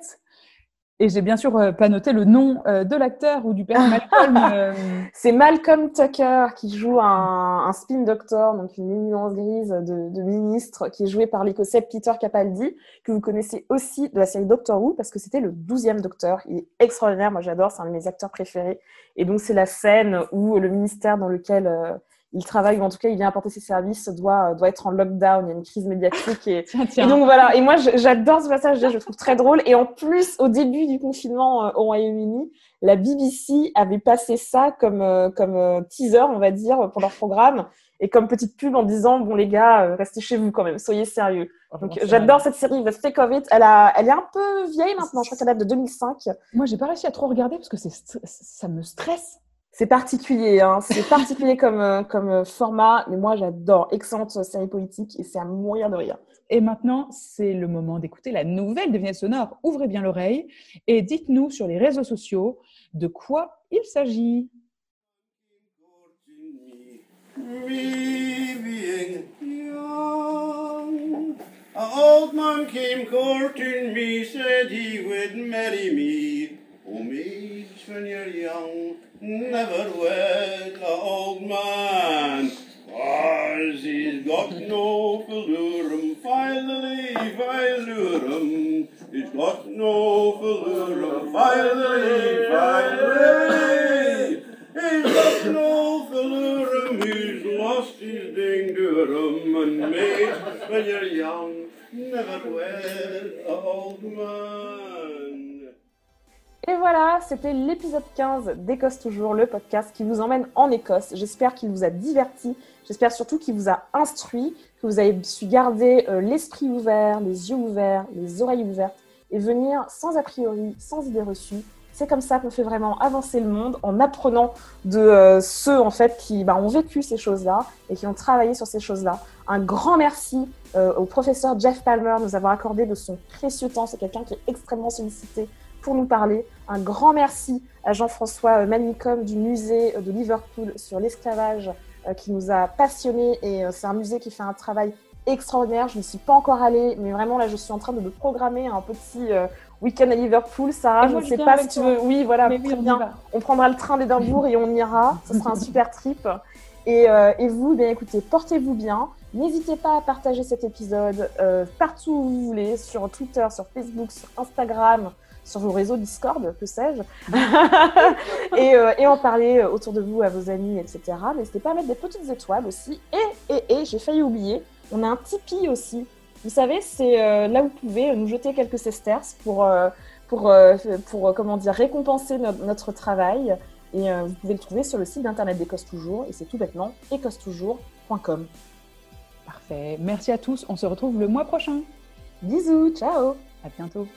Et j'ai bien sûr pas noté le nom de l'acteur ou du père Malcolm. C'est Malcolm Tucker qui joue un spin doctor, donc une éminence grise de ministre, qui est joué par l'Écossais Peter Capaldi, que vous connaissez aussi de la série Doctor Who, parce que c'était le 12e Docteur. Il est extraordinaire, moi j'adore, c'est un de mes acteurs préférés. Et donc c'est la scène où le ministère dans lequel il travaille, ou en tout cas il vient apporter ses services, doit être en lockdown, il y a une crise médiatique. Et, tiens. Et donc voilà, et moi j'adore ce passage, je le trouve très drôle. Et en plus, au début du confinement au Royaume-Uni, la BBC avait passé ça comme teaser, on va dire, pour leur programme, et comme petite pub en disant « Bon les gars, restez chez vous quand même, soyez sérieux ». Donc j'adore cette série, The Thick of It. Elle est un peu vieille maintenant, je crois qu'elle date de 2005. Moi j'ai pas réussi à trop regarder parce que ça me stresse. C'est particulier, hein. C'est particulier comme format, mais moi j'adore. Excellente série politique et c'est à mourir de rire. Et maintenant, c'est le moment d'écouter la nouvelle devinette sonore. Ouvrez bien l'oreille et dites-nous sur les réseaux sociaux de quoi il s'agit. Never wed the old man, cause he's got no fallurum. Finally, fallurum, he's got no fallurum. Finally, finally, he's got no fallurum. He's lost his dingurum and mate, when you're young, never wed the old man. Et voilà, c'était l'épisode 15 d'Écosse Toujours, le podcast qui vous emmène en Écosse. J'espère qu'il vous a diverti, j'espère surtout qu'il vous a instruit, que vous avez su garder l'esprit ouvert, les yeux ouverts, les oreilles ouvertes et venir sans a priori, sans idées reçues. C'est comme ça qu'on fait vraiment avancer le monde en apprenant de ceux en fait qui ont vécu ces choses-là et qui ont travaillé sur ces choses-là. Un grand merci au professeur Jeff Palmer de nous avoir accordé de son précieux temps. C'est quelqu'un qui est extrêmement sollicité pour nous parler. Un grand merci à Jean-François Manicom du musée de Liverpool sur l'esclavage qui nous a passionnés et c'est un musée qui fait un travail extraordinaire. Je n'y suis pas encore allée, mais vraiment là je suis en train de me programmer un petit week-end à Liverpool. Sarah, moi, je ne sais pas si tu veux... Oui, voilà, très bien. On prendra le train d'Édimbourg et on ira. Ce sera un super trip. Et vous, bien écoutez, portez-vous bien. N'hésitez pas à partager cet épisode partout où vous voulez, sur Twitter, sur Facebook, sur Instagram, sur vos réseaux Discord, que sais-je, et en parler autour de vous, à vos amis, etc. N'hésitez pas à mettre des petites étoiles aussi. Et j'ai failli oublier, on a un Tipeee aussi. Vous savez, c'est là où vous pouvez nous jeter quelques sesterces pour comment dire, récompenser notre travail. Et vous pouvez le trouver sur le site d'internet d'Écosse Toujours, et c'est tout bêtement écossetoujours.com. Parfait, merci à tous, on se retrouve le mois prochain. Bisous, ciao. À bientôt.